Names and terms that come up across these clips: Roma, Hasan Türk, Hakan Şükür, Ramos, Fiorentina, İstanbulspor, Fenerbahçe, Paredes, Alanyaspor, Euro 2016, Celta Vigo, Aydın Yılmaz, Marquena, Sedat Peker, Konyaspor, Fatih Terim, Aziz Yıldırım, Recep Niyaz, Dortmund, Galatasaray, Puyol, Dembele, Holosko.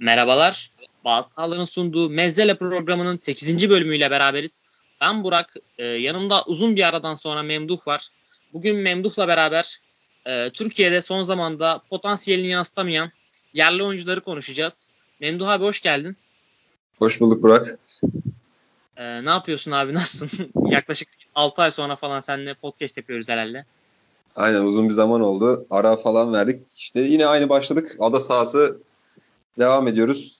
Merhabalar. Bazı sahaların sunduğu Mezzele programının 8. bölümüyle beraberiz. Ben Burak. Yanımda uzun bir aradan sonra Memduh var. Bugün Memduh'la beraber Türkiye'de son zamanda potansiyelini yansıtamayan yerli oyuncuları konuşacağız. Memduh abi hoş geldin. Hoş bulduk Burak. Ne yapıyorsun abi? Nasılsın? Yaklaşık 6 ay sonra falan seninle podcast yapıyoruz herhalde. Aynen, uzun bir zaman oldu. Ara falan verdik. İşte yine aynı başladık. Ada sahası devam ediyoruz.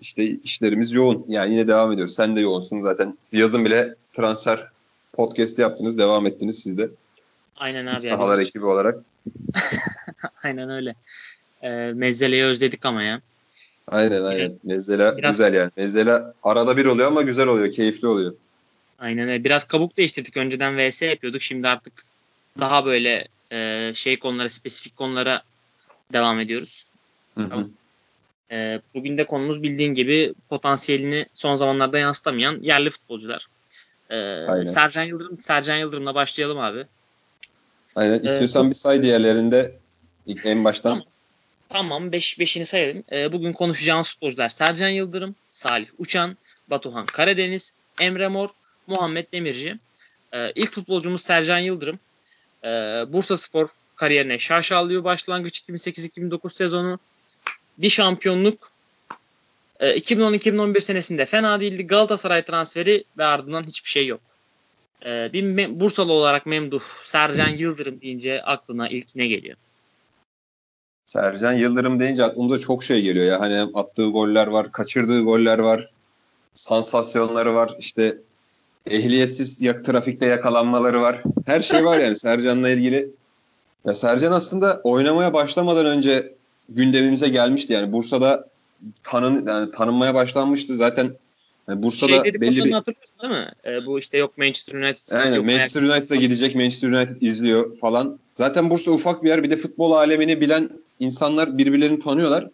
İşte işlerimiz yoğun. Yani yine devam ediyoruz. Sen de yoğunsun zaten. Yazın bile transfer podcast'i yaptınız. Devam ettiniz siz de. Aynen abi. Sahalar yani ekibi olarak. Aynen öyle. Mezzele'yi özledik ama ya. Aynen. Mezzele biraz güzel yani. Mezzele arada bir oluyor ama güzel oluyor. Keyifli oluyor. Aynen öyle. Biraz kabuk değiştirdik. Önceden VS yapıyorduk. Şimdi artık daha böyle konulara, spesifik konulara devam ediyoruz. Hı. Bugün de konumuz bildiğin gibi potansiyelini son zamanlarda yansıtamayan yerli futbolcular. Sercan Yıldırım'la başlayalım abi. Aynen. İstiyorsan bir say diğerlerinde ilk en baştan. Tamam. Beşini sayalım. Bugün konuşacağımız futbolcular Sercan Yıldırım, Salih Uçan, Batuhan Karadeniz, Emre Mor, Muhammed Demirci. İlk futbolcumuz Sercan Yıldırım. Bursaspor kariyerine şaşalıyor başlangıç 2008-2009 sezonu. Bir şampiyonluk. 2010-2011 senesinde fena değildi. Galatasaray transferi ve ardından hiçbir şey yok. Bir Bursalı olarak Memduh, Sercan Yıldırım deyince aklına ilk ne geliyor? Sercan Yıldırım deyince aklımda çok şey geliyor ya. Hani attığı goller var, kaçırdığı goller var. Sansasyonları var. İşte ehliyetsiz trafikte yakalanmaları var. Her şey var yani Sercan'la ilgili. Ya Sercan aslında oynamaya başlamadan önce gündemimize gelmişti yani. Bursa'da tanınmaya başlanmıştı zaten. Yani Bursa'da belli bir hatırlıyorsun değil mi? Bu işte yok Manchester United. Aynen, Manchester United'a gidecek. Manchester United izliyor falan. Zaten Bursa ufak bir yer. Bir de futbol alemini bilen insanlar birbirlerini tanıyorlar.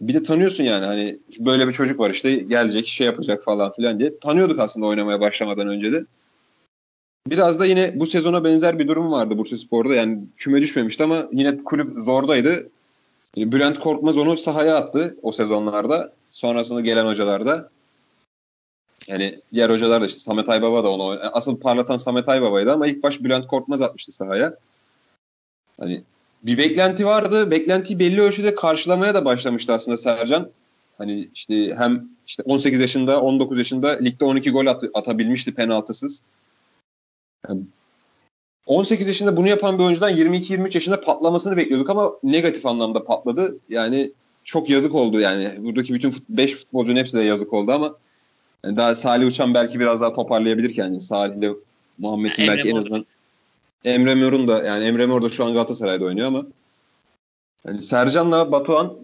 Bir de tanıyorsun yani. Hani böyle bir çocuk var işte gelecek, şey yapacak falan filan diye. Tanıyorduk aslında oynamaya başlamadan önce de. Biraz da yine bu sezona benzer bir durum vardı Bursaspor'da. Yani küme düşmemişti ama yine kulüp zordaydı. Bülent Korkmaz onu sahaya attı o sezonlarda. Sonrasında gelen hocalar da. Yani diğer hocalar da işte Samet Aybaba da onu oynadı. Asıl parlatan Samet Aybaba'ydı ama ilk baş Bülent Korkmaz atmıştı sahaya. Hani bir beklenti vardı. Beklentiyi belli ölçüde karşılamaya da başlamıştı aslında Sercan. Hani işte hem işte 18 yaşında, 19 yaşında ligde 12 gol atabilmişti penaltısız. Yani 18 yaşında bunu yapan bir oyuncudan 22-23 yaşında patlamasını bekliyorduk ama negatif anlamda patladı. Yani çok yazık oldu yani. Buradaki bütün 5 futbolcunun hepsi de yazık oldu ama yani daha Salih Uçan belki biraz daha toparlayabilir kendini. Salih ile Muhammed'in yani belki en azından Emre Mor'un da yani Emre Mor da şu an Galatasaray'da oynuyor ama yani Sercan'la Batuhan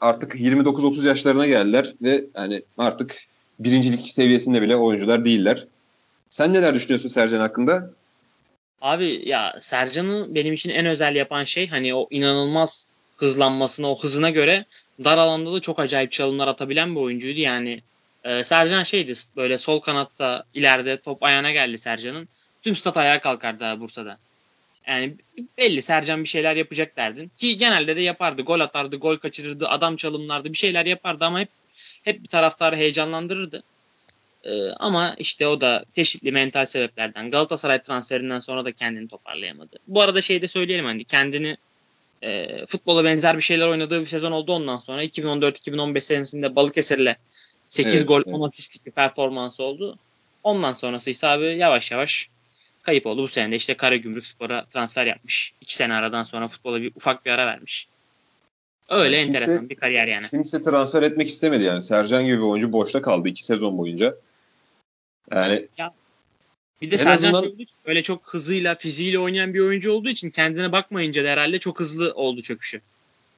artık 29-30 yaşlarına geldiler ve yani artık birincilik seviyesinde bile oyuncular değiller. Sen neler düşünüyorsun Sercan hakkında? Abi ya Sercan'ı benim için en özel yapan şey hani o inanılmaz hızlanmasına, o hızına göre dar alanda da çok acayip çalımlar atabilen bir oyuncuydu. Yani Sercan şeydi böyle sol kanatta ileride top ayağına geldi Sercan'ın. Tüm stat ayağa kalkardı Bursa'da. Yani belli Sercan bir şeyler yapacak derdin. Ki genelde de yapardı. Gol atardı, gol kaçırırdı, adam çalımlardı, bir şeyler yapardı ama hep bir taraftarı heyecanlandırırdı. Ama işte o da çeşitli mental sebeplerden Galatasaray transferinden sonra da kendini toparlayamadı. Bu arada şey de söyleyelim hani kendini futbola benzer bir şeyler oynadığı bir sezon oldu ondan sonra. 2014-2015 senesinde Balıkesir'le 8 gol 10 asistlik bir performansı oldu. Ondan sonrası ise abi yavaş yavaş kayıp oldu. Bu sene de işte Karagümrükspor'a transfer yapmış. 2 sene aradan sonra futbola ufak bir ara vermiş. Öyle yani enteresan bir kariyer yani. Kimse transfer etmek istemedi yani. Sercan gibi bir oyuncu boşta kaldı 2 sezon boyunca. Yani ya, bir de Sercan azından öyle çok hızıyla, fiziğiyle oynayan bir oyuncu olduğu için kendine bakmayınca da herhalde çok hızlı oldu çöküşü.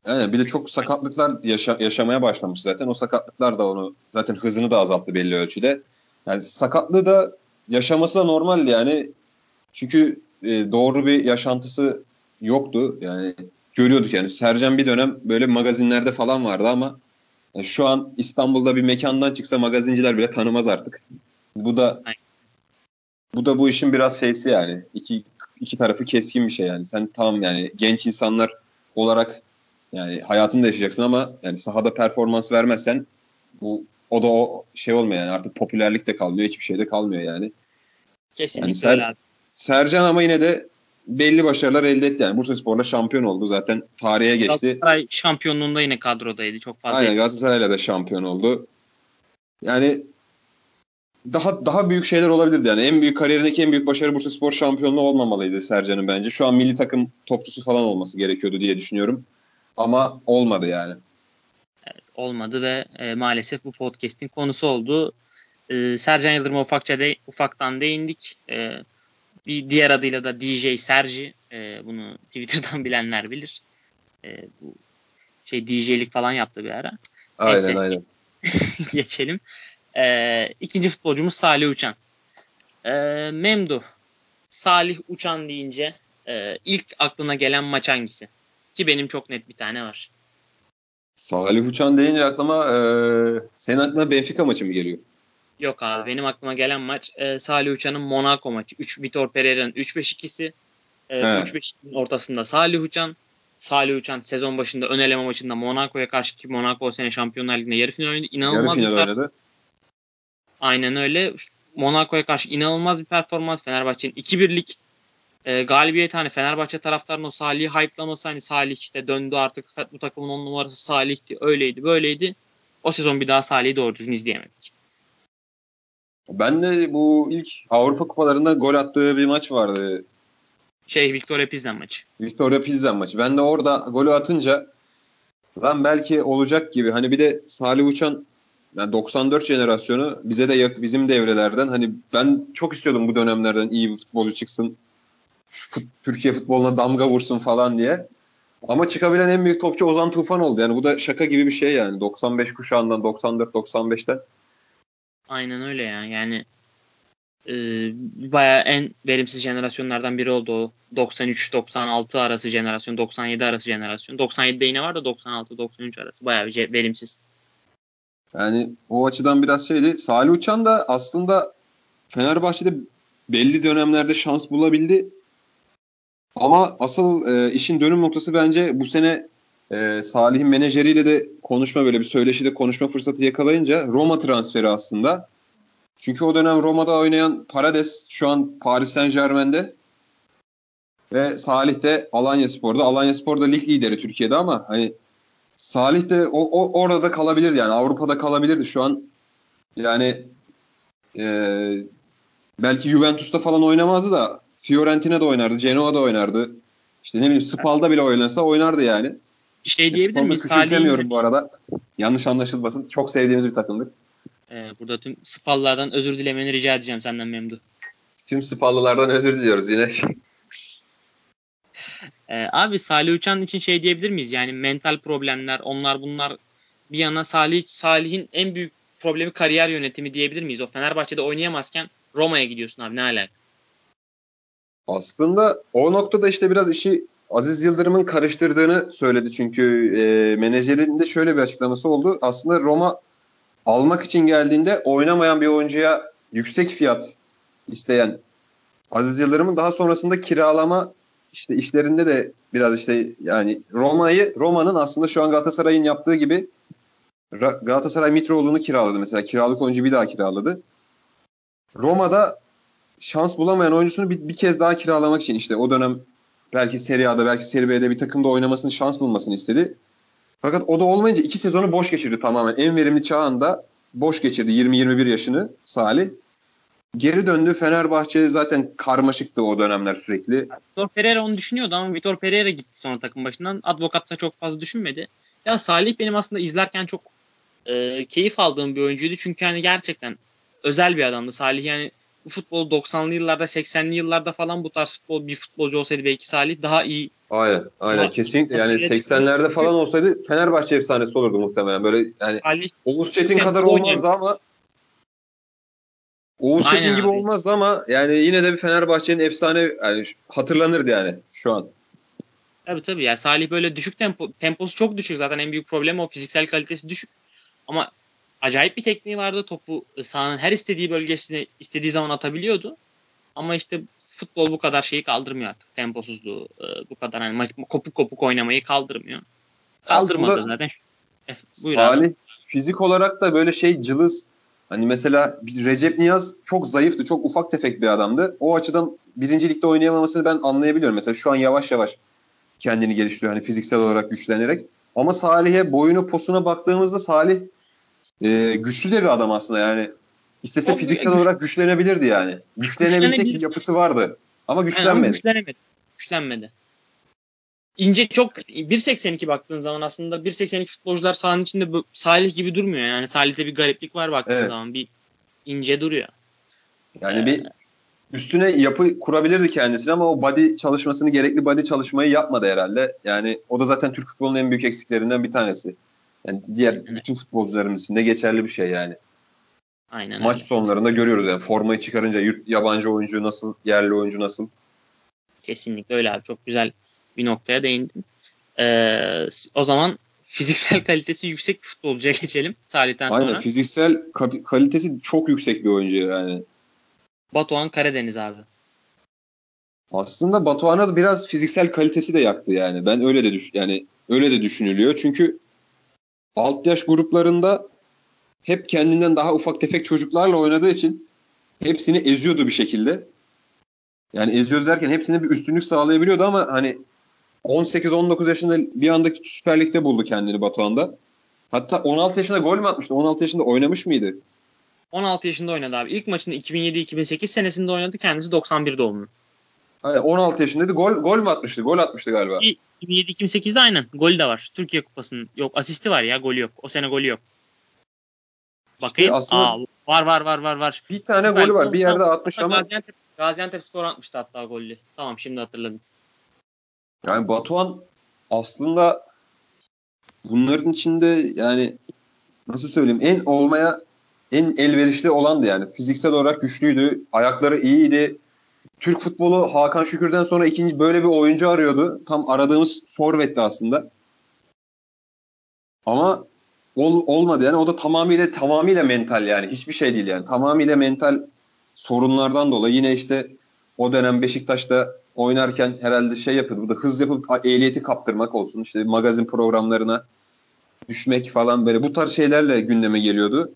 Yani bir de çok sakatlıklar yaşamaya başlamış zaten. O sakatlıklar da onu zaten hızını da azalttı belli ölçüde. Yani sakatlığı da yaşaması da normaldi yani. Çünkü doğru bir yaşantısı yoktu. Yani görüyorduk yani. Sercan bir dönem böyle magazinlerde falan vardı ama yani şu an İstanbul'da bir mekandan çıksa magazinciler bile tanımaz artık. Bu da bu işin biraz şeysi yani. İki tarafı keskin bir şey yani. Sen tamam yani genç insanlar olarak Yani hayatını da yaşayacaksın ama yani sahada performans vermezsen bu o da o şey olmuyor yani, artık popülerlik de kalmıyor, hiçbir şey de kalmıyor yani. Kesinlikle yani Sercan ama yine de belli başarılar elde etti yani. Bursaspor'la şampiyon oldu, zaten tarihe geçti. Galatasaray şampiyonluğunda yine kadrodaydı çok fazla. Aynen, Galatasaray'la da şampiyon oldu. Yani daha büyük şeyler olabilirdi yani. En büyük kariyerindeki en büyük başarı Bursaspor şampiyonluğu olmamalıydı Sercan'ın bence. Şu an milli takım topçusu falan olması gerekiyordu diye düşünüyorum. Ama olmadı yani. Evet, olmadı ve maalesef bu podcast'in konusu oldu. Sercan Yıldırım'a ufaktan değindik. Bir diğer adıyla da DJ Serci. Bunu Twitter'dan bilenler bilir. Bu DJ'lik falan yaptı bir ara. Aynen. Geçelim. İkinci futbolcumuz Salih Uçan. Memduh, Salih Uçan deyince ilk aklına gelen maç hangisi? Ki benim çok net bir tane var. Salih Uçan deyince aklıma senin aklına Benfica maçı mı geliyor? Yok abi, benim aklıma gelen maç Salih Uçan'ın Monaco maçı. Vitor Pereira'nın 3-5-2'si. 3-5-2'nin ortasında Salih Uçan. Salih Uçan sezon başında ön eleme maçında Monaco'ya karşı, ki Monaco o sene Şampiyonlar Ligi'nde yarı final oynadı. İnanılmaz yarı final oynadı. Aynen öyle. Monaco'ya karşı inanılmaz bir performans. Fenerbahçe'nin 2-1'lik galibiyet, hani Fenerbahçe taraftarının o Salih'i hype'laması, hani Salih işte döndü artık, bu takımın 10 numarası Salih'ti, öyleydi böyleydi. O sezon bir daha Salih'i doğru düzgün izleyemedik. Ben de bu ilk Avrupa Kupalarında gol attığı bir maç vardı. Victoria Pilsen maçı. Ben de orada golü atınca lan belki olacak gibi. Hani bir de Salih Uçan yani 94 jenerasyonu, bize de bizim devrelerden. Hani ben çok istiyordum bu dönemlerden iyi bir futbolcu çıksın, Türkiye futboluna damga vursun falan diye. Ama çıkabilen en büyük topçu Ozan Tufan oldu. Yani bu da şaka gibi bir şey yani. 95 kuşağından, 94-95'ten. Aynen öyle yani. Yani bayağı en verimsiz jenerasyonlardan biri oldu o. 93-96 arası jenerasyon, 97 arası jenerasyon. 97'de yine var da 96-93 arası bayağı bir verimsiz. Yani o açıdan biraz şeydi. Salih Uçan da aslında Fenerbahçe'de belli dönemlerde şans bulabildi. Ama asıl işin dönüm noktası bence bu sene Salih'in menajeriyle de söyleşide konuşma fırsatı yakalayınca Roma transferi aslında. Çünkü o dönem Roma'da oynayan Paredes şu an Paris Saint-Germain'de ve Salih de Alanyaspor'da. Alanyaspor da lig lideri Türkiye'de ama hani Salih de orada da kalabilirdi yani, Avrupa'da kalabilirdi şu an. Yani belki Juventus'ta falan oynamazdı da Fiorentina'da oynardı, Genoa'da oynardı. İşte ne bileyim, Spal'da bile oynasa oynardı yani. Diyebilir miyiz? Spal'da küçümsemiyorum bu arada. Yanlış anlaşılmasın. Çok sevdiğimiz bir takımdık. Burada tüm Spal'lardan özür dilemeni rica edeceğim senden Memduh. Tüm Spal'lardan özür diliyoruz yine. Abi Salih Uçan için diyebilir miyiz? Yani mental problemler, onlar bunlar bir yana, Salih'in en büyük problemi kariyer yönetimi diyebilir miyiz? O Fenerbahçe'de oynayamazken Roma'ya gidiyorsun abi, ne alaka? Aslında o noktada işte biraz işi Aziz Yıldırım'ın karıştırdığını söyledi. Çünkü menajerinin de şöyle bir açıklaması oldu. Aslında Roma almak için geldiğinde oynamayan bir oyuncuya yüksek fiyat isteyen Aziz Yıldırım'ın daha sonrasında kiralama işte işlerinde de biraz işte yani Roma'nın aslında şu an Galatasaray'ın yaptığı gibi, Galatasaray Mitroğlu'nu kiraladı mesela. Kiralık oyuncu bir daha kiraladı. Roma'da şans bulamayan oyuncusunu bir kez daha kiralamak için işte o dönem belki Serie A'da belki Serie B'de bir takımda oynamasını, şans bulmasını istedi. Fakat o da olmayınca 2 sezonu boş geçirdi tamamen. En verimli çağında boş geçirdi 20-21 yaşını Salih. Geri döndü. Fenerbahçe zaten karmaşıktı o dönemler sürekli. Vitor Pereira onu düşünüyordu ama Vitor Pereira gitti sonra takım başından. Advokat da çok fazla düşünmedi. Ya Salih benim aslında izlerken çok keyif aldığım bir oyuncuydu. Çünkü hani gerçekten özel bir adamdı Salih yani. Bu futbol 90'lı yıllarda, 80'li yıllarda falan bu tarz bir futbolcu olsaydı belki Salih daha iyi. Aynen. Kesinlikle yani 80'lerde falan olsaydı Fenerbahçe efsanesi olurdu muhtemelen. Böyle yani Ali, Oğuz Çetin kadar olmazdı ama Oğuz Çetin gibi olmazdı ama yani yine de bir Fenerbahçe'nin efsane yani hatırlanırdı yani şu an. Tabii yani Salih böyle düşük temposu çok düşük zaten, en büyük problemi o, fiziksel kalitesi düşük ama acayip bir tekniği vardı. Topu sahanın her istediği bölgesine istediği zaman atabiliyordu. Ama işte futbol bu kadar şeyi kaldırmıyor artık. Temposuzluğu bu kadar hani kopuk kopuk oynamayı kaldırmıyor. Kaldırmadı zaten. Buyur Salih abi. Fizik olarak da böyle şey cılız. Hani mesela Recep Niyaz çok zayıftı. Çok ufak tefek bir adamdı. O açıdan birinci ligde oynayamamasını ben anlayabiliyorum. Mesela şu an yavaş yavaş kendini geliştiriyor. Hani fiziksel olarak güçlenerek. Ama Salih'e boyuna posuna baktığımızda Salih güçlü de bir adam aslında yani. İstese fiziksel olarak güçlenebilirdi yani. Güçlenebilecek bir yapısı vardı. Ama güçlenmedi. Yani güçlenmedi. İnce çok 1.82 baktığın zaman aslında 1.82 futbolcular sahanın içinde Salih gibi durmuyor. Yani Salih'te bir gariplik var baktığın zaman. Bir ince duruyor. Yani bir üstüne yapı kurabilirdi kendisini ama o body çalışmasını, gerekli body çalışmayı yapmadı herhalde. Yani o da zaten Türk futbolunun en büyük eksiklerinden bir tanesi. Yani diğer bütün futbolcularımız için de geçerli bir şey yani. Aynen, maç sonlarında görüyoruz yani formayı çıkarınca yabancı oyuncu nasıl, yerli oyuncu nasıl. Kesinlikle öyle abi. Çok güzel bir noktaya değindin. O zaman fiziksel kalitesi yüksek bir futbolcuya geçelim Salih'ten sonra. Aynen, fiziksel kalitesi çok yüksek bir oyuncu yani. Batuhan Karadeniz abi. Aslında Batuhan'a biraz fiziksel kalitesi de yaktı yani. Ben öyle de düşünülüyor. Çünkü alt yaş gruplarında hep kendinden daha ufak tefek çocuklarla oynadığı için hepsini eziyordu bir şekilde. Yani eziyordu derken hepsine bir üstünlük sağlayabiliyordu ama hani 18-19 yaşında bir andaki Süper Lig'de buldu kendini Batuhan'da. Hatta 16 yaşında gol mü atmıştı? 16 yaşında oynamış mıydı? 16 yaşında oynadı abi. İlk maçını 2007-2008 senesinde oynadı. Kendisi 91 doğumlu. Hayır, 16 yaşındaydı. Gol mü atmıştı? Gol atmıştı galiba. 2007-2008'de aynen. Golü de var. Türkiye Kupası'nın. Yok, asisti var ya, golü yok. O sene golü yok. Bakayım. İşte var. Bir tane Süper golü var. Bir yerde atmış ama. Gaziantepspor atmıştı hatta golü. Tamam, şimdi hatırladım. Yani Batuhan aslında bunların içinde yani nasıl söyleyeyim en elverişli olandı yani. Fiziksel olarak güçlüydü. Ayakları iyiydi. Türk futbolu Hakan Şükür'den sonra ikinci böyle bir oyuncu arıyordu. Tam aradığımız forvetti aslında. Ama olmadı yani. O da tamamıyla mental yani. Hiçbir şey değil yani. Tamamıyla mental sorunlardan dolayı yine işte o dönem Beşiktaş'ta oynarken herhalde şey yapıyordu. Bu da hız yapıp ehliyeti kaptırmak olsun. İşte magazin programlarına düşmek falan böyle. Bu tarz şeylerle gündeme geliyordu.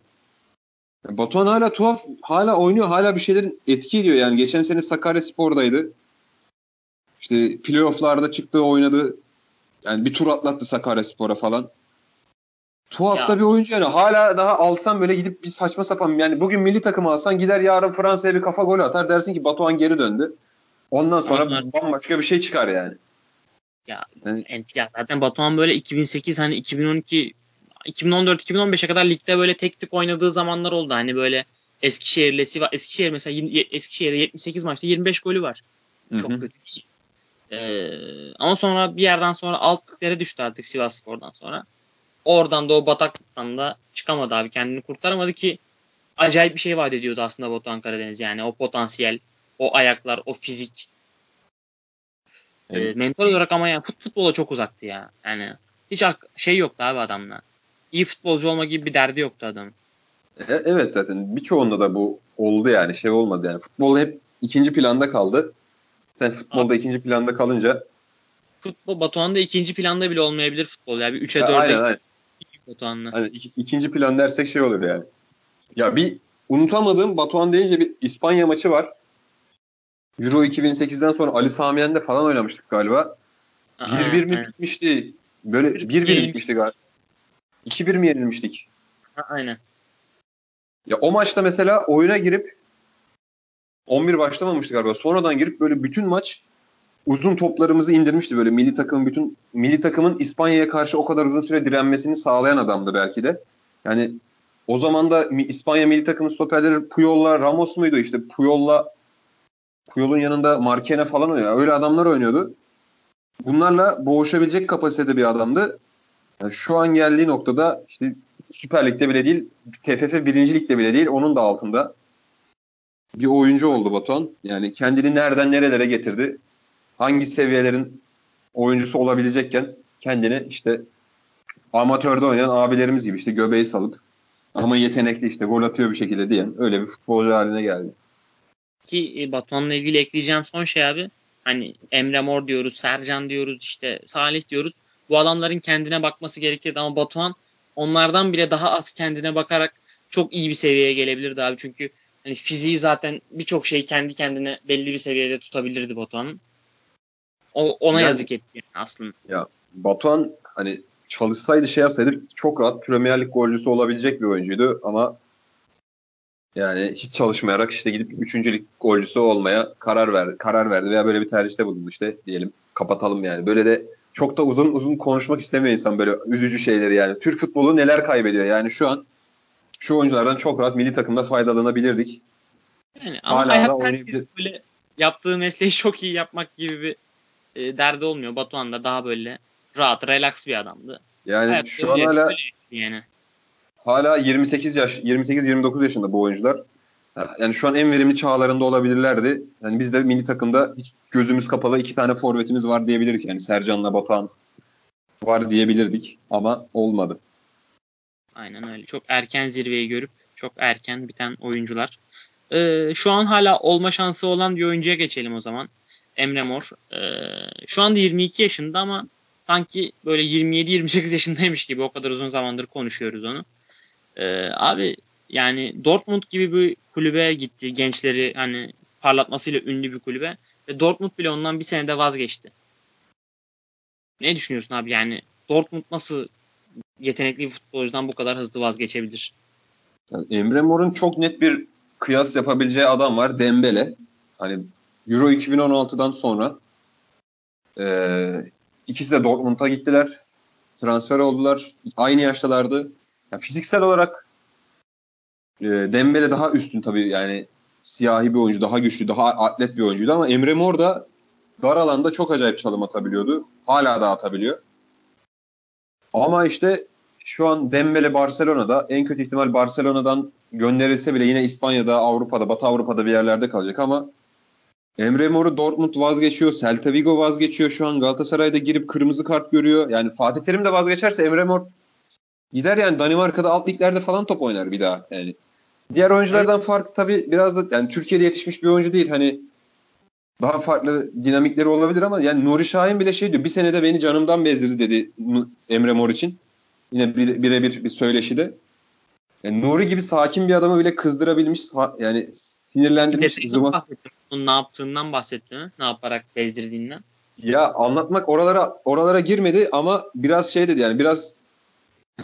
Batuhan hala tuhaf, hala oynuyor, hala bir şeylerin etki ediyor yani. Geçen sene Sakaryaspor'daydı. İşte playoff'larda çıktı, oynadı. Yani bir tur atlattı Sakaryaspor'a falan. Tuhaf da bir oyuncu yani. Hala daha alsan böyle gidip bir saçma sapan yani bugün milli takımı alsan gider yarın Fransa'ya bir kafa golü atar dersin ki Batuhan geri döndü. Ondan sonra bambaşka bir şey çıkar yani. Ya zaten Batuhan böyle 2008 hani 2012 2014-2015'e kadar ligde böyle tek tük oynadığı zamanlar oldu. Hani böyle Eskişehir'le Eskişehir mesela Eskişehir'de 78 maçta 25 golü var. Hı-hı. Çok kötü değil. Ama sonra bir yerden sonra altlıklara düştü artık Sivasspor'dan sonra. Oradan da o bataklıktan da çıkamadı abi. Kendini kurtaramadı ki acayip bir şey vaat ediyordu aslında Batuhan Karadeniz. Yani o potansiyel, o ayaklar, o fizik. Evet. Mental olarak ama yani futbola çok uzaktı ya. Yani hiç şey yoktu abi adamla. İyi futbolcu olma gibi bir derdi yoktu adamın. Evet zaten birçoğunda da bu oldu yani şey olmadı yani. Futbol hep ikinci planda kaldı. Sen futbolda ikinci planda kalınca. Futbol Batuhan'da ikinci planda bile olmayabilir futbol ya. Bir 3'e 4'e Batuhan'la. Hani ikinci plan dersek şey olur yani. Ya bir unutamadığım Batuhan deyince bir İspanya maçı var. Euro 2008'den sonra Ali Sami Yen'de falan oynamıştık galiba. 1-1 mi bitmişti? Böyle 1-1 bitmişti galiba. 2-1 mi yenilmiştik? Aynen. Ya o maçta mesela oyuna girip 11 başlamamıştı galiba. Sonradan girip böyle bütün maç uzun toplarımızı indirmişti böyle. Milli takımın İspanya'ya karşı o kadar uzun süre direnmesini sağlayan adamdı belki de. Yani o zaman da İspanya milli takımı stoperleri Puyol'la Ramos muydu? İşte Puyol'un yanında Marquena falan oynuyor. Öyle adamlar oynuyordu. Bunlarla boğuşabilecek kapasitede bir adamdı. Yani şu an geldiği noktada işte Süper Lig'de bile değil, TFF 1. Lig'de bile değil, onun da altında bir oyuncu oldu Batuhan. Yani kendini nereden nerelere getirdi. Hangi seviyelerin oyuncusu olabilecekken kendini işte amatörde oynayan abilerimiz gibi işte göbeği salıp ama yetenekli işte gol atıyor bir şekilde diyen öyle bir futbolcu haline geldi. Ki Batuhan'la ilgili ekleyeceğim son şey abi. Hani Emre Mor diyoruz, Sercan diyoruz, işte Salih diyoruz. Bu adamların kendine bakması gerekirdi ama Batuhan onlardan bile daha az kendine bakarak çok iyi bir seviyeye gelebilirdi abi. Çünkü hani fiziği zaten birçok şeyi kendi kendine belli bir seviyede tutabilirdi Batuhan'ın. Ona yani, yazık etti yani aslında. Ya Batuhan hani çalışsaydı şey yapsaydı çok rahat Premier Lig golcüsü olabilecek bir oyuncuydu ama yani hiç çalışmayarak işte gidip 3. lig golcüsü olmaya karar verdi veya böyle bir tercihte bulundu işte diyelim. Kapatalım yani. Böyle de çok da uzun konuşmak istemiyor insan böyle üzücü şeyleri yani. Türk futbolu neler kaybediyor yani şu an şu oyunculardan çok rahat milli takımda faydalanabilirdik. Yani ama hala da böyle yaptığı mesleği çok iyi yapmak gibi bir derdi olmuyor. Batuhan da daha böyle rahat, relax bir adamdı. Yani hayat şu an hala yani. Hala 28-29 yaşında bu oyuncular. Yani şu an en verimli çağlarında olabilirlerdi. Yani biz de milli takımda hiç gözümüz kapalı 2 tane forvetimiz var diyebilirdik. Yani Sercan'la Batuhan var diyebilirdik ama olmadı. Aynen öyle. Çok erken zirveyi görüp çok erken biten oyuncular. Şu an hala olma şansı olan bir oyuncuya geçelim o zaman. Emre Mor. Şu anda 22 yaşında ama sanki böyle 27-28 yaşındaymış gibi o kadar uzun zamandır konuşuyoruz onu. Abi yani Dortmund gibi bir kulübe gitti. Gençleri hani parlatmasıyla ünlü bir kulübe. Ve Dortmund bile ondan bir senede vazgeçti. Ne düşünüyorsun abi? Yani Dortmund nasıl yetenekli bir futbolcudan bu kadar hızlı vazgeçebilir? Yani Emre Mor'un çok net bir kıyas yapabileceği adam var. Dembele. Hani Euro 2016'dan sonra ikisi de Dortmund'a gittiler. Transfer oldular. Aynı yaştalardı. Yani fiziksel olarak Dembele daha üstün tabii yani siyahi bir oyuncu, daha güçlü, daha atlet bir oyuncuydu ama Emre Mor da dar alanda çok acayip çalım atabiliyordu. Hala da atabiliyor. Ama işte şu an Dembele Barcelona'da, en kötü ihtimal Barcelona'dan gönderilse bile yine İspanya'da, Avrupa'da, Batı Avrupa'da bir yerlerde kalacak ama Emre Mor'u Dortmund vazgeçiyor, Celta Vigo vazgeçiyor şu an, Galatasaray'da girip kırmızı kart görüyor. Yani Fatih Terim de vazgeçerse Emre Mor gider yani Danimarka'da alt liglerde falan top oynar bir daha yani. Diğer oyunculardan farkı tabii biraz da yani Türkiye'de yetişmiş bir oyuncu değil. Hani daha farklı dinamikleri olabilir ama yani Nuri Şahin bile şey diyor. Bir senede beni canımdan bezdirdi dedi Emre Mor için. Yine birebir bir söyleşide. Yani Nuri gibi sakin bir adamı bile kızdırabilmiş yani sinirlendirmiş. Ne yaptığından bahsetti mi? Ne yaparak bezdirdiğinden? Ya anlatmak oralara girmedi ama biraz şey dedi yani biraz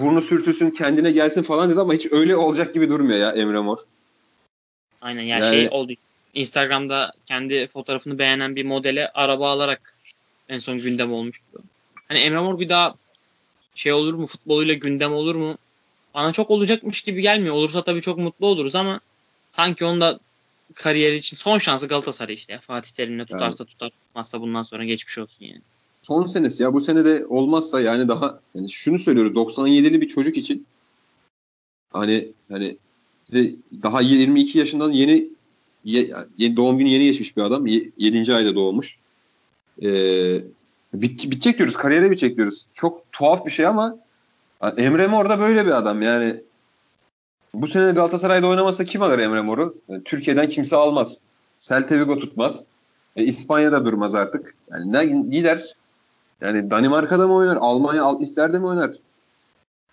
burnu sürtülsün kendine gelsin falan dedi ama hiç öyle olacak gibi durmuyor ya Emre Mor. Aynen ya yani, şey oldu. Instagram'da kendi fotoğrafını beğenen bir modele araba alarak en son gündem olmuştu. Hani Emre Mor bir daha şey olur mu futboluyla gündem olur mu? Bana çok olacakmış gibi gelmiyor. Olursa tabii çok mutlu oluruz ama sanki onun da kariyeri için son şansı Galatasaray işte. Fatih Terim'le tutarsa yani, tutmazsa bundan sonra geçmiş olsun yani. Son senesi ya bu sene de olmazsa yani daha yani şunu söylüyorum 97'li bir çocuk için hani daha 22 yaşından yeni doğum günü yeni geçmiş bir adam 7. ayda doğmuş bitecek diyoruz kariyere bitecek diyoruz çok tuhaf bir şey ama Emre Mor da böyle bir adam yani bu sene Galatasaray'da oynamazsa kim alır Emre Mor'u? Yani Türkiye'den kimse almaz. Celta Vigo tutmaz. İspanya'da durmaz artık. Yani ne gider? Yani Danimarka'da mı oynar? Almanya alt liglerde mi oynar?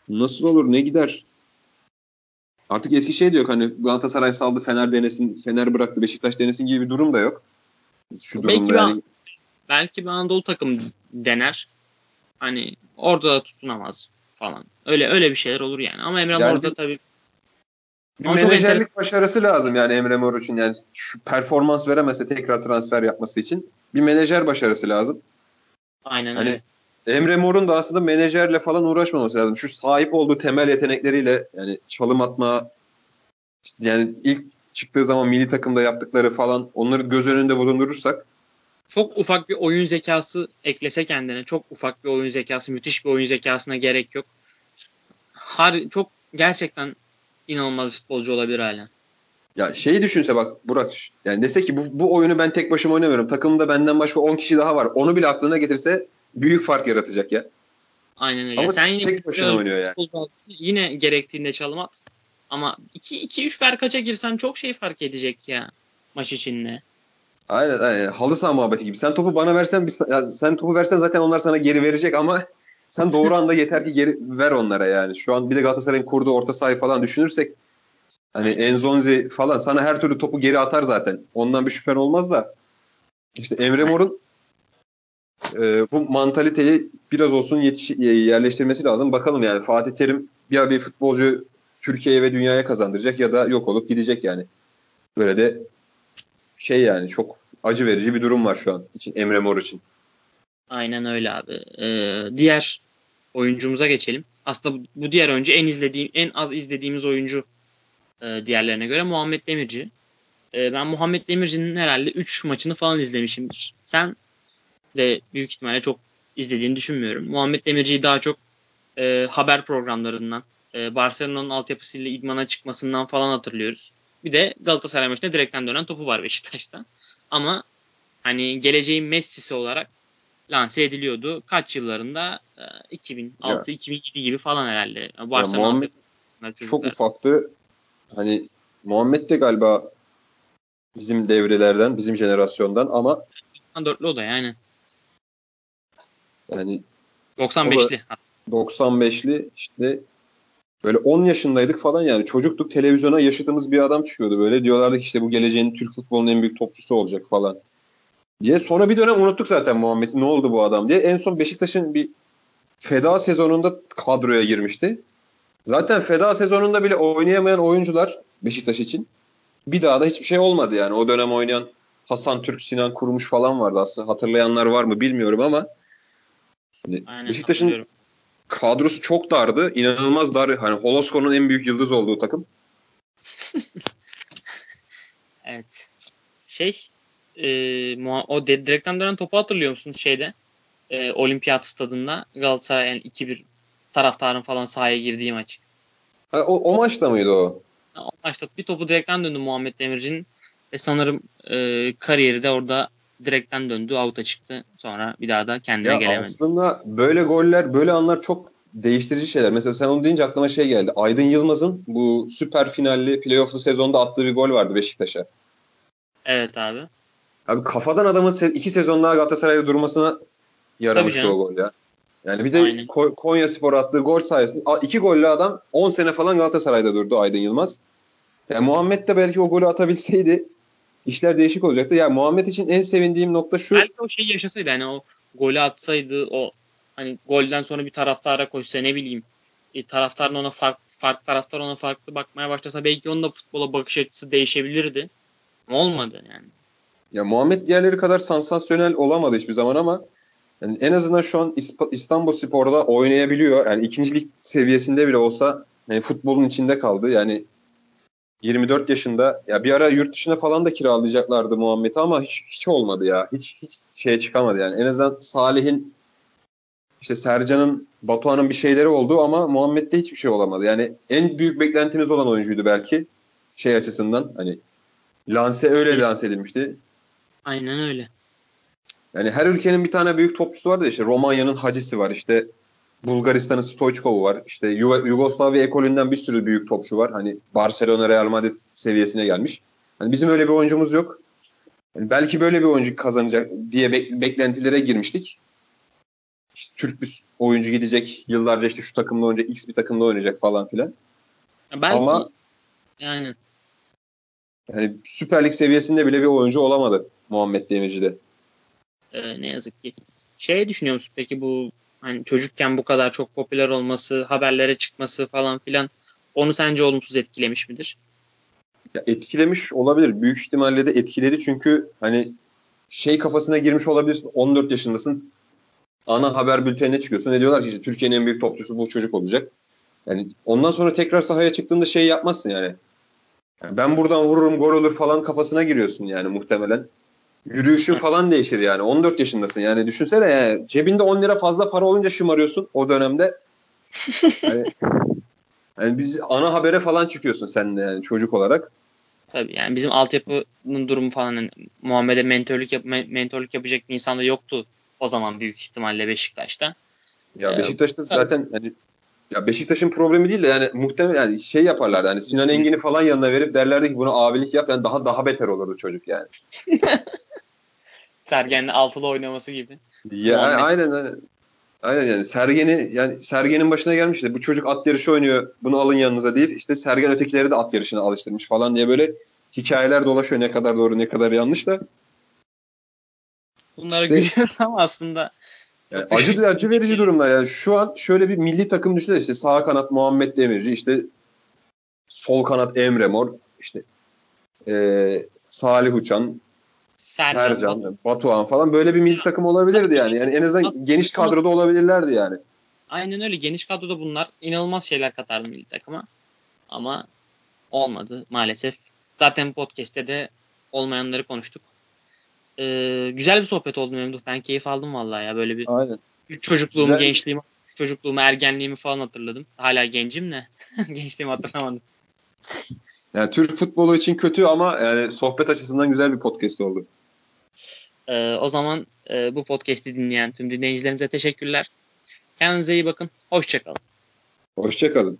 Nasıl olur? Ne gider? Artık Eskişehir diyor hani Galatasaray saldı, Fener denesin, Fener bıraktı, Beşiktaş denesin gibi bir durum da yok. Şu durumda yani. Belki bir Anadolu takımı dener. Hani orada da tutunamaz falan. Öyle bir şeyler olur yani. Ama Emre Mor'da tabii bir menajerlik başarısı lazım yani Emre Mor için yani şu performans veremezse tekrar transfer yapması için bir menajer başarısı lazım. Aynen öyle. Hani Emre Mor'un da aslında menajerle falan uğraşmaması lazım. Şu sahip olduğu temel yetenekleriyle yani çalım atma işte yani ilk çıktığı zaman milli takımda yaptıkları falan onları göz önünde bulundurursak çok ufak bir oyun zekası eklese kendine çok ufak bir oyun zekası müthiş bir oyun zekasına gerek yok. Çok gerçekten İnanılmaz futbolcu olabilir hala. Ya şeyi düşünse bak Burak yani dese ki bu oyunu ben tek başıma oynamıyorum. Takımda benden başka 10 kişi daha var. Onu bile aklına getirse büyük fark yaratacak ya. Aynen öyle. Ama sen yine tek başına oynuyor yani. Yine gerektiğinde çalım at. Ama 2-3 verkaça girsen çok şey fark edecek ya maç içinde. Aynen. Halı saha muhabbeti gibi. Sen topu versen zaten onlar sana geri verecek ama Sen doğru anda yeter ki geri ver onlara yani. Şu an bir de Galatasaray'ın kurduğu orta sahayı falan düşünürsek hani Enzonzi falan sana her türlü topu geri atar zaten. Ondan bir şüphen olmaz da işte Emre Mor'un bu mantaliteyi biraz olsun yerleştirmesi lazım. Bakalım yani Fatih Terim ya bir futbolcu Türkiye'ye ve dünyaya kazandıracak ya da yok olup gidecek yani. Böyle de şey yani çok acı verici bir durum var şu an için Emre Mor için. Aynen öyle abi. Diğer oyuncumuza geçelim. Aslında bu diğer oyuncu en az izlediğimiz oyuncu diğerlerine göre Muhammed Demirci. Ben Muhammed Demirci'nin herhalde 3 maçını falan izlemişimdir. Sen de büyük ihtimalle çok izlediğini düşünmüyorum. Muhammed Demirci'yi daha çok haber programlarından, Barcelona'nın altyapısıyla idmana çıkmasından falan hatırlıyoruz. Bir de Galatasaray maçına direkten dönen topu var Beşiktaş'ta. Ama hani geleceğin Messi'si olarak lanse ediliyordu. Kaç yıllarında? 2006-2007 gibi falan herhalde. Barcelona Muhammed çok ufaktı. Hani Muhammed de galiba bizim devrelerden, bizim jenerasyondan ama 94'lü o da yani. Yani 95'li. 95'li işte böyle 10 yaşındaydık falan yani çocuktuk, televizyona yaşadığımız bir adam çıkıyordu böyle diyorlardı ki işte bu geleceğin Türk futbolunun en büyük topçusu olacak falan diye. Sonra bir dönem unuttuk zaten Muhammed'i, ne oldu bu adam diye. En son Beşiktaş'ın bir feda sezonunda kadroya girmişti. Zaten feda sezonunda bile oynayamayan oyuncular Beşiktaş için bir daha da hiçbir şey olmadı yani. O dönem oynayan Hasan Türk, Sinan Kurumuş falan vardı aslında. Hatırlayanlar var mı bilmiyorum ama aynen, Beşiktaş'ın kadrosu çok dardı. İnanılmaz dar. Hani Holosko'nun en büyük yıldız olduğu takım. Evet. O direkten dönen topu hatırlıyor musun şeyde? Olimpiyat stadında Galatasaray'ın 2-1 taraftarın falan sahaya girdiği maç. O maçta mıydı o? O maçta bir topu direkten döndü Muhammed Demirci'nin ve sanırım kariyeri de orada direkten döndü, out'a çıktı. Sonra bir daha da kendine gelemedi. Aslında böyle goller, böyle anlar çok değiştirici şeyler. Mesela sen onu deyince aklıma şey geldi. Aydın Yılmaz'ın bu süper finalli, playoff'lu sezonda attığı bir gol vardı Beşiktaş'a. Evet abi. Abi kafadan adamın 2 sezon daha Galatasaray'da durmasına yaramıştı o gol ya. Yani bir de Konyaspor'a attığı gol sayesinde 2 gollü adam 10 sene falan Galatasaray'da durdu Aydın Yılmaz. Yani Muhammed de belki o golü atabilseydi İşler değişik olacaktı. Yani Muhammed için en sevindiğim nokta şu. Belki o şeyi yaşasaydı. Hani o golü atsaydı, o hani golden sonra bir taraftara koşsa, ne bileyim. Taraftar ona farklı bakmaya başlasa belki onun da futbola bakış açısı değişebilirdi. Ama olmadı yani. Ya Muhammed diğerleri kadar sansasyonel olamadı hiçbir zaman ama yani en azından şu an İstanbulspor'da oynayabiliyor. Yani ikincilik seviyesinde bile olsa yani futbolun içinde kaldı. Yani 24 yaşında. Ya bir ara yurt dışına falan da kiralayacaklardı Muhammed'i ama hiç olmadı ya. Hiç şeye çıkamadı yani. En azından Salih'in, işte Sercan'ın, Batuhan'ın bir şeyleri oldu ama Muhammed'de hiçbir şey olamadı. Yani en büyük beklentimiz olan oyuncuydu belki. Şey açısından hani öyle lanse edilmişti. Aynen öyle. Yani her ülkenin bir tane büyük topçusu vardı işte. Romanya'nın Hacı'sı var işte. Bulgaristan'ın Stoichkov'u var. İşte Yugoslavya ekolünden bir sürü büyük topçu var. Hani Barcelona, Real Madrid seviyesine gelmiş. Hani bizim öyle bir oyuncumuz yok. Yani belki böyle bir oyuncu kazanacak diye beklentilere girmiştik. İşte Türk bir oyuncu gidecek. Yıllarca işte şu takımda oynayacak, X bir takımda oynayacak falan filan. Belki. Ama yani Süper Lig seviyesinde bile bir oyuncu olamadı Muhammed Demirci'de. Ne yazık ki. Düşünüyor musun peki bu hani çocukken bu kadar çok popüler olması, haberlere çıkması falan filan onu sence olumsuz etkilemiş midir? Ya etkilemiş olabilir. Büyük ihtimalle de etkiledi çünkü hani kafasına girmiş olabilir. 14 yaşındasın. Ana haber bültenine çıkıyorsun. Ne diyorlar ki işte Türkiye'nin en büyük topçusu bu çocuk olacak. Yani ondan sonra tekrar sahaya çıktığında yapmazsın yani. Ben buradan vururum, gol olur falan kafasına giriyorsun yani muhtemelen. Yürüyüşün falan değişir yani. 14 yaşındasın yani. Düşünsene yani cebinde 10 lira fazla para olunca şımarıyorsun o dönemde. Yani biz ana habere falan çıkıyorsun sen de yani çocuk olarak. Tabii yani bizim altyapının durumu falan yani Muhammed'e mentörlük yapacak bir insan da yoktu o zaman büyük ihtimalle Beşiktaş'ta. Ya Beşiktaş'ta zaten hani ya Beşiktaş'ın problemi değil de yani muhtemelen yani yaparlardı. Hani Sinan Engin'i falan yanına verip derlerdi ki buna abilik yap yani daha beter olurdu çocuk yani. Sergen'le altılı oynaması gibi. Ya Muhammed. Aynen. Aynen yani Sergen'in başına gelmişti. Bu çocuk at yarışı oynuyor, bunu alın yanınıza değil. İşte Sergen ötekileri de at yarışına alıştırmış falan diye böyle hikayeler dolaşıyor. Ne kadar doğru ne kadar yanlış da. Bunları işte, görüyoruz ama aslında. Yani acı verici durumlar. Yani şu an şöyle bir milli takım düşünün. İşte sağ kanat Muhammed Demirci, işte sol kanat Emre Mor, işte Salih Uçan, Sercan, Batuhan falan böyle bir milli takım olabilirdi yani. Yani en azından geniş kadroda olabilirlerdi yani. Aynen öyle. Geniş kadroda bunlar inanılmaz şeyler katardı milli takıma. Ama olmadı maalesef. Zaten podcast'te de olmayanları konuştuk. Güzel bir sohbet oldu Memduh. Ben keyif aldım vallahi ya. Böyle bir aynen. Çocukluğum, güzel. Gençliğim, çocukluğumu, ergenliğimi falan hatırladım. Hala gencim de gençliğimi hatırlamadım. Yani Türk futbolu için kötü ama yani sohbet açısından güzel bir podcast oldu. O zaman bu podcast'i dinleyen tüm dinleyicilerimize teşekkürler. Kendinize iyi bakın. Hoşça kalın. Hoşça kalın.